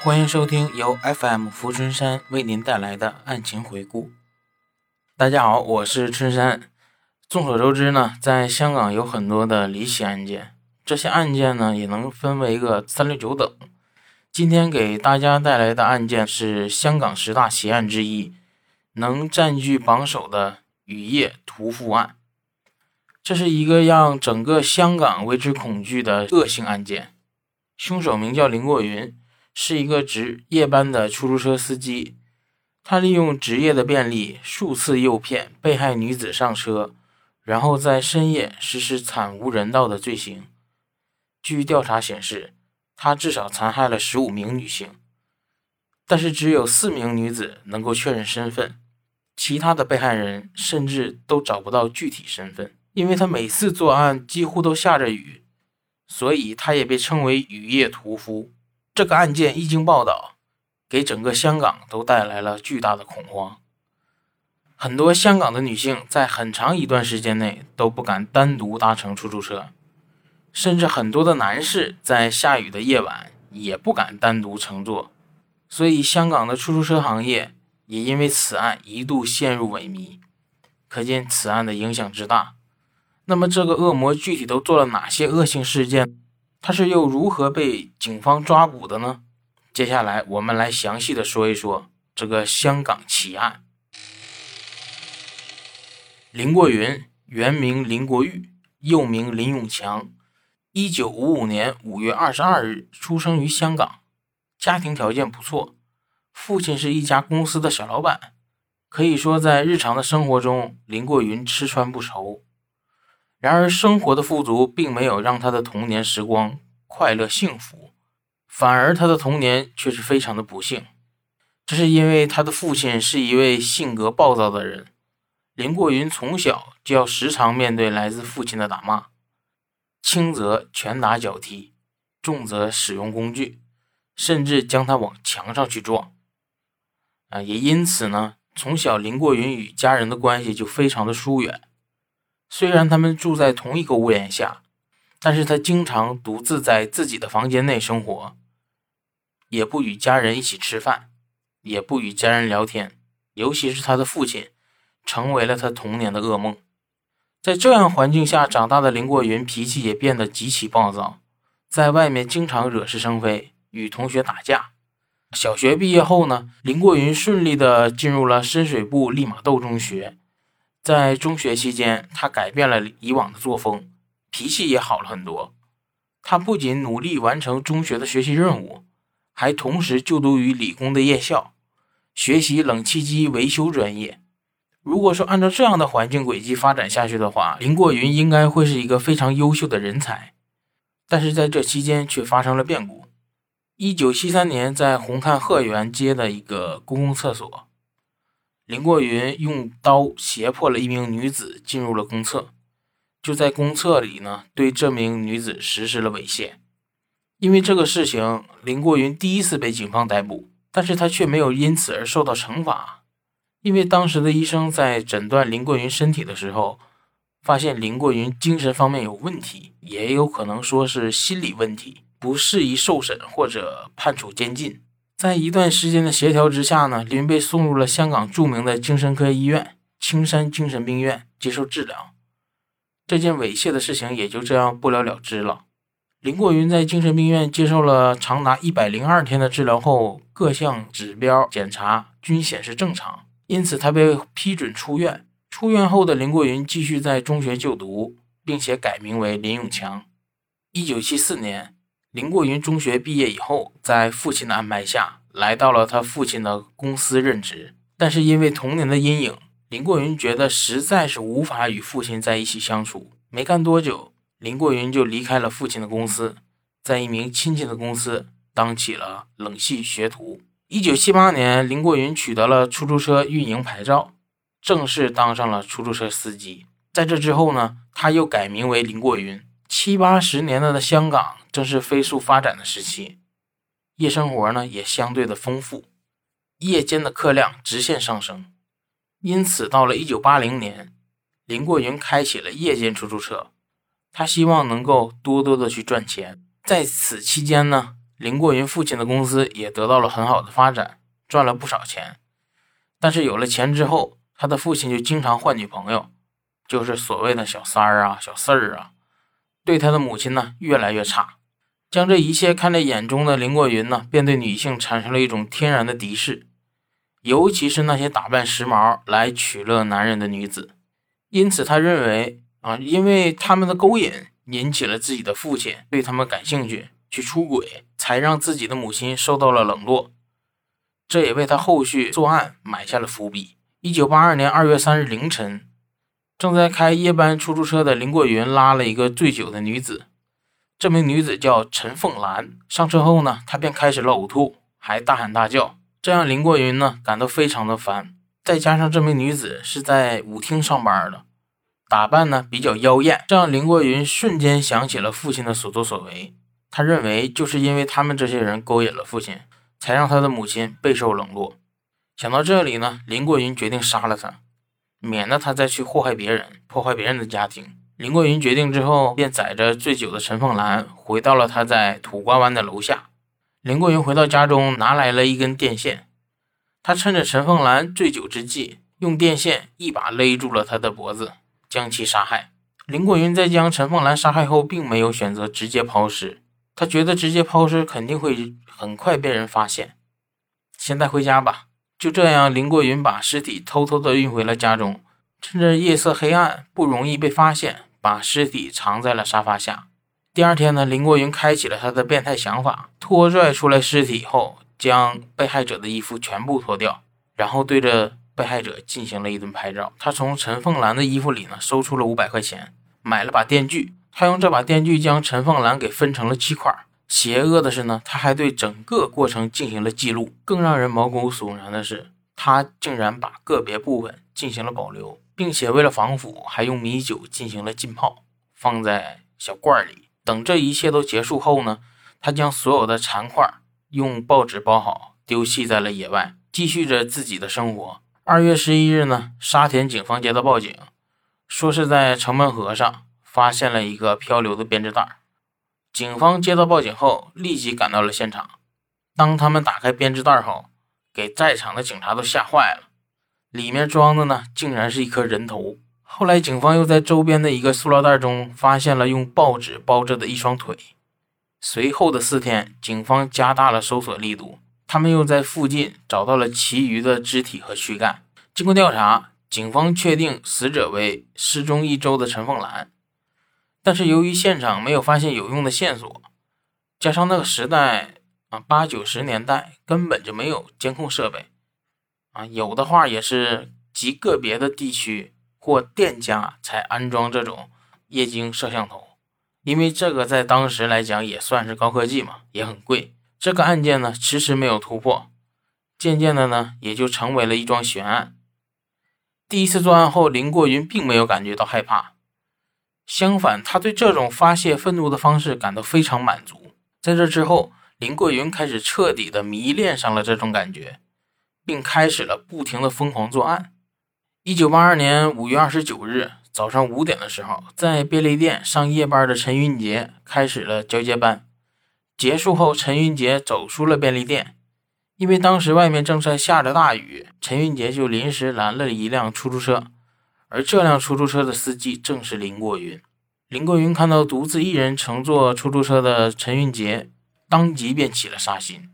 欢迎收听由 FM 福春山为您带来的案情回顾。大家好，我是春山。众所周知呢，在香港有很多的离奇案件，这些案件呢也能分为一个369等。今天给大家带来的案件是香港10大奇案之一，能占据榜首的雨夜屠夫案。这是一个让整个香港为之恐惧的恶性案件。凶手名叫林国云，是一个值夜班的出租车司机，他利用职业的便利，数次诱骗被害女子上车，然后在深夜实施惨无人道的罪行。据调查显示，他至少残害了15名女性，但是只有4名女子能够确认身份，其他的被害人甚至都找不到具体身份。因为他每次作案几乎都下着雨，所以他也被称为雨夜屠夫。这个案件一经报道，给整个香港都带来了巨大的恐慌。很多香港的女性在很长一段时间内都不敢单独搭乘出租车，甚至很多的男士在下雨的夜晚也不敢单独乘坐，所以香港的出租车行业也因为此案一度陷入萎靡，可见此案的影响之大。那么这个恶魔具体都做了哪些恶性事件？他是又如何被警方抓捕的呢？接下来我们来详细的说一说这个香港奇案。林国云，原名林国玉，又名林永强，1955年5月22日出生于香港，家庭条件不错，父亲是一家公司的小老板，可以说在日常的生活中，林国云吃穿不愁。然而生活的富足并没有让他的童年时光快乐幸福，反而他的童年却是非常的不幸。这是因为他的父亲是一位性格暴躁的人，林国云从小就要时常面对来自父亲的打骂，轻则拳打脚踢，重则使用工具，甚至将他往墙上去撞。也因此呢，从小林国云与家人的关系就非常的疏远。虽然他们住在同一个屋檐下，但是他经常独自在自己的房间内生活，也不与家人一起吃饭，也不与家人聊天，尤其是他的父亲，成为了他童年的噩梦。在这样环境下长大的林国云脾气也变得极其暴躁，在外面经常惹是生非，与同学打架。小学毕业后呢，林国云顺利的进入了深水埗利玛窦中学。在中学期间，他改变了以往的作风，脾气也好了很多。他不仅努力完成中学的学习任务，还同时就读于理工的夜校，学习冷气机维修专业。如果说按照这样的环境轨迹发展下去的话，林国云应该会是一个非常优秀的人才。但是在这期间却发生了变故。1973年，在红磡鹤园街的一个公共厕所，林国云用刀胁迫了一名女子进入了公厕，就在公厕里呢，对这名女子实施了猥亵。因为这个事情，林国云第一次被警方逮捕，但是他却没有因此而受到惩罚。因为当时的医生在诊断林国云身体的时候，发现林国云精神方面有问题，也有可能说是心理问题，不适宜受审或者判处监禁。在一段时间的协调之下呢，林被送入了香港著名的精神科医院青山精神病院接受治疗。这件猥亵的事情也就这样不了了之了。林国云在精神病院接受了长达102天的治疗后，各项指标检查均显示正常，因此他被批准出院。出院后的林国云继续在中学就读，并且改名为林永强。1974年，林国云中学毕业以后，在父亲的安排下来到了他父亲的公司任职。但是因为童年的阴影，林国云觉得实在是无法与父亲在一起相处。没干多久，林国云就离开了父亲的公司，在一名亲戚的公司当起了冷气学徒。1978年，林国云取得了出租车运营牌照，正式当上了出租车司机。在这之后呢，他又改名为林国云。70、80年代的香港正是飞速发展的时期，夜生活呢也相对的丰富，夜间的客量直线上升。因此到了1980年，林国云开启了夜间出租车，他希望能够多多的去赚钱。在此期间呢，林过云父亲的公司也得到了很好的发展，赚了不少钱。但是有了钱之后，他的父亲就经常换女朋友，就是所谓的小三儿啊、小四儿啊，对他的母亲呢越来越差。将这一切看在眼中的林过云呢，便对女性产生了一种天然的敌视，尤其是那些打扮时髦来取乐男人的女子。因此他认为因为他们的勾引引起了自己的父亲对他们感兴趣，去出轨，才让自己的母亲受到了冷落。这也为他后续作案埋下了伏笔。1982年2月3日凌晨，正在开夜班出租车的林过云拉了一个醉酒的女子。这名女子叫陈凤兰，上车后呢，她便开始了呕吐，还大喊大叫，这让林过云呢感到非常的烦。再加上这名女子是在舞厅上班的，打扮呢比较妖艳，这让林过云瞬间想起了父亲的所作所为。他认为就是因为他们这些人勾引了父亲，才让他的母亲备受冷落。想到这里呢，林过云决定杀了他，免得他再去祸害别人，破坏别人的家庭。林过云决定之后，便载着醉酒的陈凤兰回到了他在土瓜湾的楼下。林过云回到家中，拿来了一根电线，他趁着陈凤兰醉酒之际，用电线一把勒住了她的脖子，将其杀害。林过云在将陈凤兰杀害后，并没有选择直接抛尸，他觉得直接抛尸肯定会很快被人发现，先带回家吧。就这样，林过云把尸体偷偷地运回了家中，趁着夜色黑暗不容易被发现，把尸体藏在了沙发下。第二天呢，林过云开启了他的变态想法，拖拽出来尸体后，将被害者的衣服全部脱掉，然后对着被害者进行了一顿拍照。他从陈凤兰的衣服里呢搜出了500块钱，买了把电锯，他用这把电锯将陈凤兰给分成了7块。邪恶的是呢，他还对整个过程进行了记录。更让人毛骨悚然的是，他竟然把个别部分进行了保留，并且为了防腐，还用米酒进行了浸泡，放在小罐里。等这一切都结束后呢，他将所有的残块用报纸包好，丢弃在了野外，继续着自己的生活。2月11日呢，沙田警方接到报警，说是在城门河上发现了一个漂流的编织袋。警方接到报警后，立即赶到了现场。当他们打开编织袋后，给在场的警察都吓坏了，里面装的呢，竟然是一颗人头。后来警方又在周边的一个塑料袋中发现了用报纸包着的一双腿。随后的4天，警方加大了搜索力度，他们又在附近找到了其余的肢体和躯干。经过调查，警方确定死者为失踪1周的陈凤兰，但是由于现场没有发现有用的线索，加上那个时代80、90年代根本就没有监控设备有的话也是极个别的地区或店家才安装这种液晶摄像头，因为这个在当时来讲也算是高科技嘛，也很贵。这个案件呢迟迟没有突破，渐渐的呢也就成为了一桩悬案。第一次作案后，林过云并没有感觉到害怕，相反，他对这种发泄愤怒的方式感到非常满足。在这之后，林过云开始彻底的迷恋上了这种感觉，并开始了不停的疯狂作案。1982年5月29日早上5点的时候，在便利店上夜班的陈云杰开始了交接班。结束后，陈云杰走出了便利店，因为当时外面正在下着大雨，陈云杰就临时拦了一辆出租车，而这辆出租车的司机正是林过云。林过云看到独自一人乘坐出租车的陈云杰，当即便起了杀心。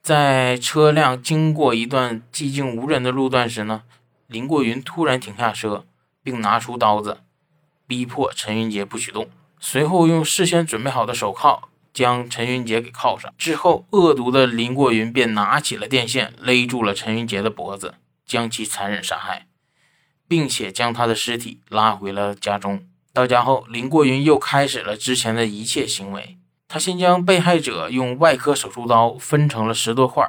在车辆经过一段寂静无人的路段时呢，林过云突然停下车，并拿出刀子，逼迫陈云杰不许动，随后用事先准备好的手铐将陈云杰给铐上。之后，恶毒的林过云便拿起了电线，勒住了陈云杰的脖子，将其残忍杀害，并且将他的尸体拉回了家中。到家后，林过云又开始了之前的一切行为。他先将被害者用外科手术刀分成了10多块，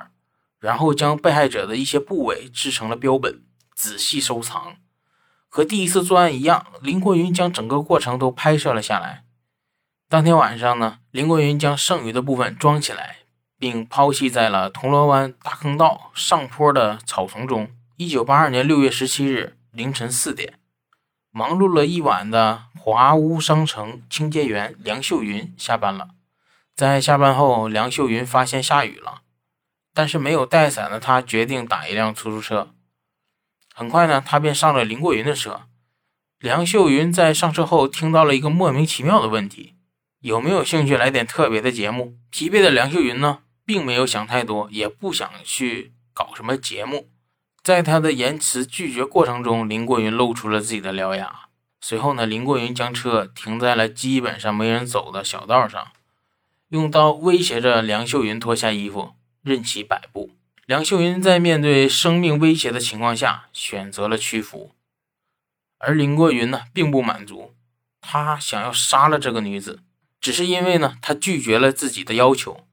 然后将被害者的一些部位制成了标本，仔细收藏。和第一次作案一样，林过云将整个过程都拍摄了下来。当天晚上呢，林过云将剩余的部分装起来，并抛弃在了铜锣湾大坑道上坡的草丛中。1982年6月17日凌晨4点，忙碌了一晚的华屋商城清洁员梁秀云下班了，在下班后，梁秀云发现下雨了，但是没有带伞的她决定打一辆出租车。很快呢，她便上了林过云的车。梁秀云在上车后听到了一个莫名其妙的问题：有没有兴趣来点特别的节目？疲惫的梁秀云呢，并没有想太多，也不想去搞什么节目。在她的言辞拒绝过程中，林过云露出了自己的獠牙。随后呢，林过云将车停在了基本上没人走的小道上，用刀威胁着梁秀云脱下衣服，任其摆布。梁秀云在面对生命威胁的情况下，选择了屈服。而林过云呢，并不满足，他想要杀了这个女子，只是因为呢，他拒绝了自己的要求。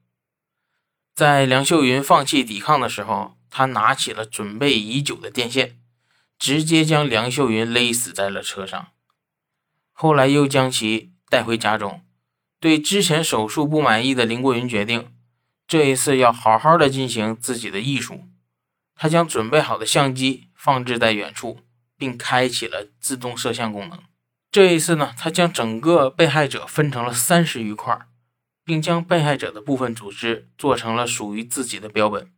在梁秀云放弃抵抗的时候，他拿起了准备已久的电线，直接将梁秀云勒死在了车上。后来又将其带回家中。对之前手术不满意的林过云决定，这一次要好好的进行自己的艺术。他将准备好的相机放置在远处，并开启了自动摄像功能。这一次呢，他将整个被害者分成了30余块，并将被害者的部分组织做成了属于自己的标本。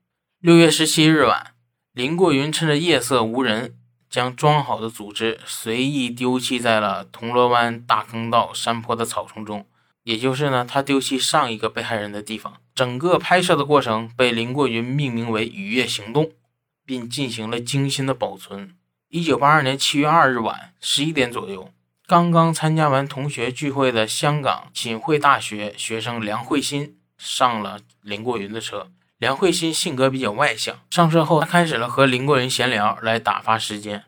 6月17日晚，林过云趁着夜色无人，将装好的组织随意丢弃在了铜锣湾大坑道山坡的草丛中。也就是呢，他丢弃上一个被害人的地方。整个拍摄的过程被林过云命名为雨夜行动，并进行了精心的保存。1982年7月2日晚11点左右，刚刚参加完同学聚会的香港浸会大学学生梁慧欣上了林过云的车。梁慧欣性格比较外向，上车后他开始了和林过云闲聊来打发时间。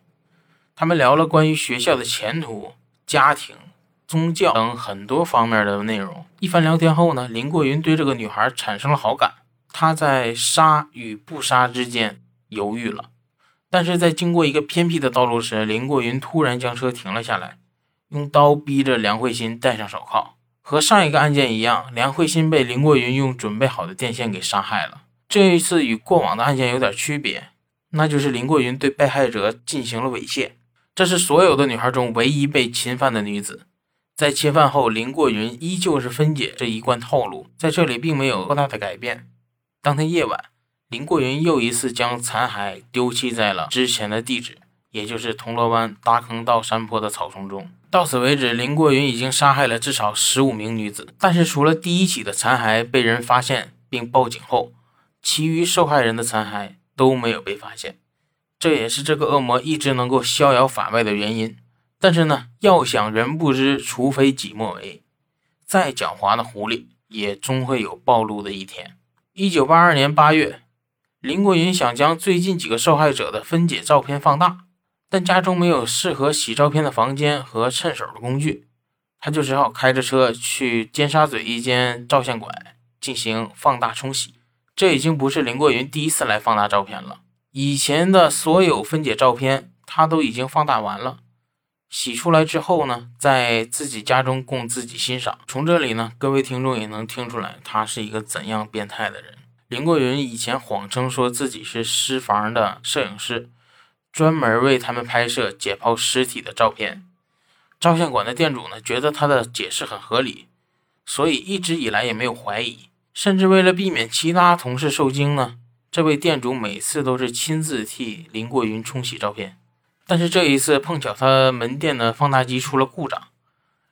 他们聊了关于学校的前途、家庭、宗教等很多方面的内容。一番聊天后呢，林过云对这个女孩产生了好感，她在杀与不杀之间犹豫了。但是在经过一个偏僻的道路时，林过云突然将车停了下来，用刀逼着梁慧欣戴上手铐。和上一个案件一样，梁慧欣被林过云用准备好的电线给杀害了。这一次与过往的案件有点区别，那就是林过云对被害者进行了猥亵。这是所有的女孩中唯一被侵犯的女子。在侵犯后，林过云依旧是分解这一贯套路，在这里并没有多大的改变。当天夜晚，林过云又一次将残骸丢弃在了之前的地址，也就是铜锣湾大坑道山坡的草丛中。到此为止，林过云已经杀害了至少15名女子。但是除了第一起的残骸被人发现并报警后，其余受害人的残骸都没有被发现。这也是这个恶魔一直能够逍遥法外的原因。但是呢，要想人不知，除非己莫为。再狡猾的狐狸也终会有暴露的一天。1982年8月，林过云想将最近几个受害者的分解照片放大，但家中没有适合洗照片的房间和趁手的工具，他就只好开着车去尖沙咀一间照相馆进行放大冲洗。这已经不是林过云第一次来放大照片了，以前的所有分解照片他都已经放大完了。洗出来之后呢，在自己家中供自己欣赏。从这里呢，各位听众也能听出来他是一个怎样变态的人。林过云以前谎称说自己是尸房的摄影师，专门为他们拍摄解剖尸体的照片。照相馆的店主呢，觉得他的解释很合理，所以一直以来也没有怀疑。甚至为了避免其他同事受惊呢，这位店主每次都是亲自替林过云冲洗照片。但是这一次碰巧他门店的放大机出了故障，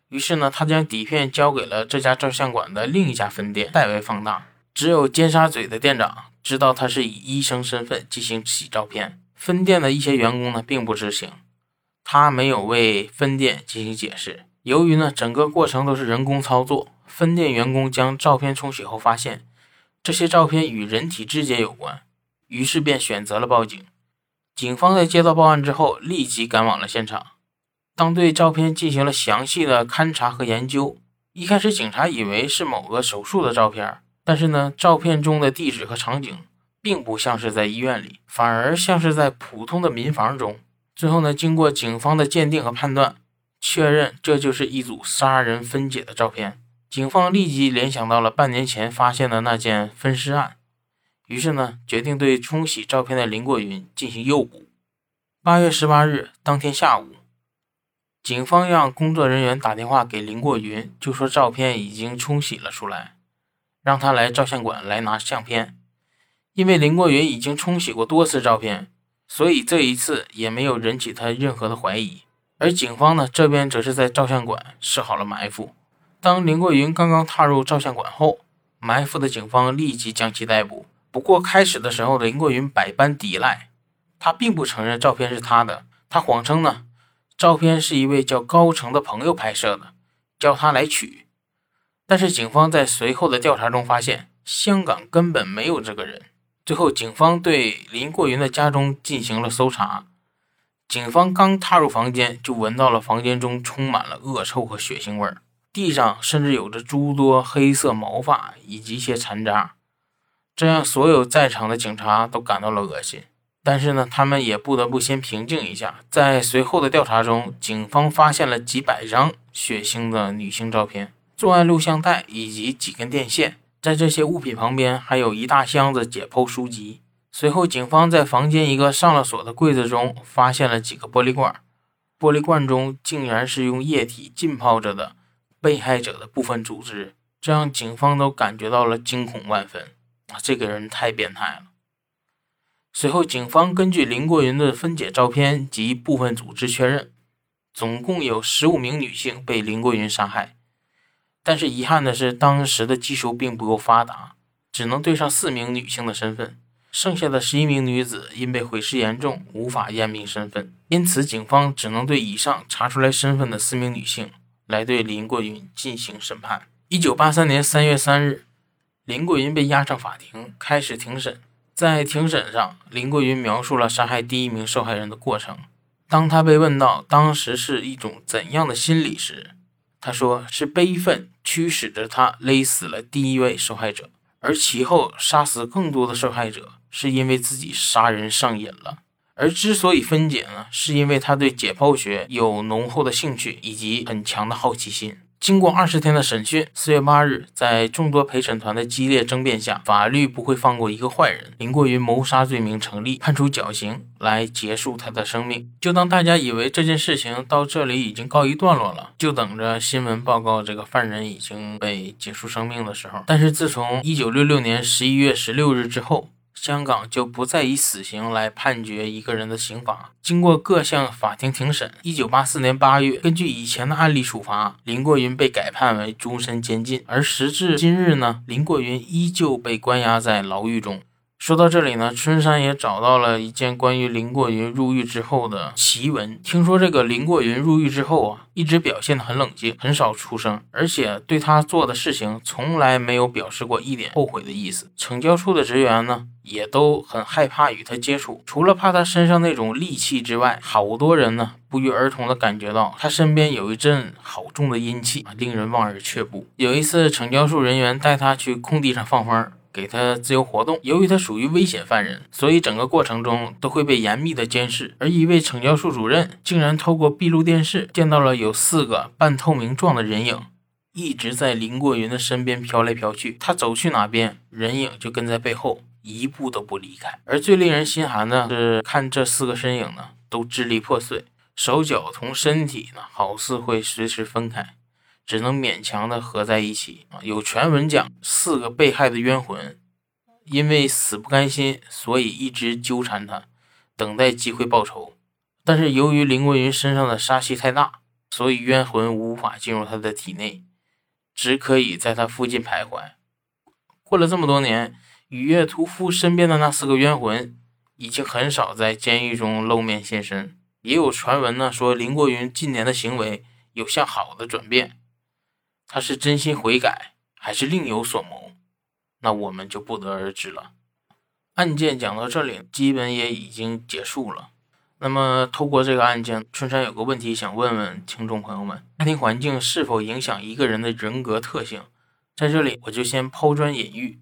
于是呢，他将底片交给了这家照相馆的另一家分店代为放大。只有尖沙咀的店长知道他是以医生身份进行洗照片，分店的一些员工呢并不知情，他没有为分店进行解释。由于呢整个过程都是人工操作，分店员工将照片冲洗后发现这些照片与人体肢解有关，于是便选择了报警。警方在接到报案之后立即赶往了现场，当对照片进行了详细的勘查和研究。一开始警察以为是某个手术的照片，但是呢，照片中的地址和场景并不像是在医院里，反而像是在普通的民房中。最后呢，经过警方的鉴定和判断，确认这就是一组杀人分解的照片。警方立即联想到了半年前发现的那件分尸案，于是呢，决定对冲洗照片的林过云进行诱捕。8月18日当天下午，警方让工作人员打电话给林过云，就说照片已经冲洗了出来。让他来照相馆来拿相片。因为林国云已经冲洗过多次照片，所以这一次也没有引起他任何的怀疑。而警方呢，这边则是在照相馆设好了埋伏。当林国云刚刚踏入照相馆后，埋伏的警方立即将其逮捕。不过开始的时候，林国云百般抵赖，他并不承认照片是他的，他谎称呢，照片是一位叫高成的朋友拍摄的，叫他来取。但是警方在随后的调查中发现，香港根本没有这个人。最后，警方对林国云的家中进行了搜查。警方刚踏入房间，就闻到了房间中充满了恶臭和血腥味儿，地上甚至有着诸多黑色毛发以及一些残渣。这让所有在场的警察都感到了恶心，但是呢，他们也不得不先平静一下。在随后的调查中，警方发现了几百张血腥的女性照片、作案录像带以及几根电线，在这些物品旁边还有一大箱子解剖书籍。随后，警方在房间一个上了锁的柜子中发现了几个玻璃罐，玻璃罐中竟然是用液体浸泡着的被害者的部分组织，这让警方都感觉到了惊恐万分。这个人太变态了。随后，警方根据林国云的分解照片及部分组织确认，总共有15名女性被林国云杀害。但是遗憾的是，当时的技术并不够发达，只能对上4名女性的身份，剩下的11名女子因被毁尸严重，无法验明身份。因此，警方只能对以上查出来身份的4名女性来对林国云进行审判。1983年3月3日，林国云被押上法庭，开始庭审。在庭审上，林国云描述了杀害第一名受害人的过程。当他被问到当时是一种怎样的心理时，他说是悲愤驱使着他勒死了第一位受害者，而其后杀死更多的受害者是因为自己杀人上瘾了。而之所以分解呢，是因为他对解剖学有浓厚的兴趣以及很强的好奇心。经过20天的审讯，4月8日，在众多陪审团的激烈争辩下，法律不会放过一个坏人，林国云谋杀罪名成立，判处绞刑来结束他的生命。就当大家以为这件事情到这里已经告一段落了，就等着新闻报告这个犯人已经被结束生命的时候，但是自从1966年11月16日之后，香港就不再以死刑来判决一个人的刑罚。经过各项法庭庭审，1984年8月，根据以前的案例处罚，林国云被改判为终身监禁。而时至今日呢，林国云依旧被关押在牢狱中。说到这里呢，春山也找到了一件关于林国云入狱之后的奇闻。听说这个林国云入狱之后啊，一直表现得很冷静，很少出声，而且对他做的事情从来没有表示过一点后悔的意思。惩教处的职员呢，也都很害怕与他接触，除了怕他身上那种戾气之外，好多人呢不约而同地感觉到他身边有一阵好重的阴气，令人望而却步。有一次，惩教处人员带他去空地上放风，给他自由活动。由于他属于危险犯人，所以整个过程中都会被严密的监视。而一位惩教处主任竟然透过闭路电视见到了有4个半透明状的人影，一直在林国云的身边飘来飘去。他走去哪边，人影就跟在背后，一步都不离开。而最令人心寒的是，看这4个身影呢，都支离破碎，手脚同身体呢，好似会随时分开，只能勉强的合在一起。有传闻讲，4个被害的冤魂因为死不甘心，所以一直纠缠他，等待机会报仇。但是由于林国云身上的杀气太大，所以冤魂无法进入他的体内，只可以在他附近徘徊。过了这么多年，雨夜屠夫身边的那4个冤魂已经很少在监狱中露面现身。也有传闻呢，说林国云近年的行为有向好的转变，他是真心悔改，还是另有所谋，那我们就不得而知了。案件讲到这里，基本也已经结束了。那么透过这个案件，春山有个问题想问问听众朋友们，家庭环境是否影响一个人的人格特性？在这里我就先抛砖引玉。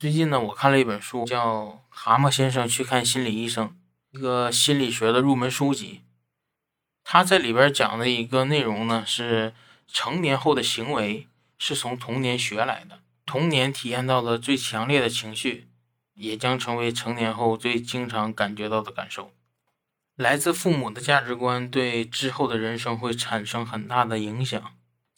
最近呢，我看了一本书，叫《蛤蟆先生去看心理医生》，一个心理学的入门书籍。他在里边讲的一个内容呢，是成年后的行为是从童年学来的，童年体验到的最强烈的情绪，也将成为成年后最经常感觉到的感受。来自父母的价值观对之后的人生会产生很大的影响。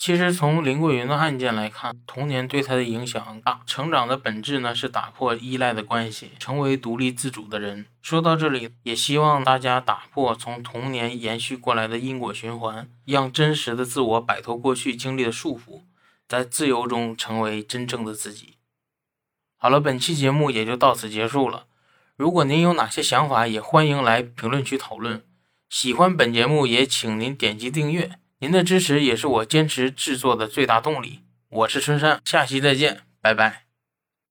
其实从林桂云的案件来看，童年对他的影响很大，成长的本质呢是打破依赖的关系，成为独立自主的人。说到这里，也希望大家打破从童年延续过来的因果循环，让真实的自我摆脱过去经历的束缚，在自由中成为真正的自己。好了，本期节目也就到此结束了。如果您有哪些想法，也欢迎来评论区讨论。喜欢本节目也请您点击订阅，您的支持也是我坚持制作的最大动力。我是春山，下期再见，拜拜。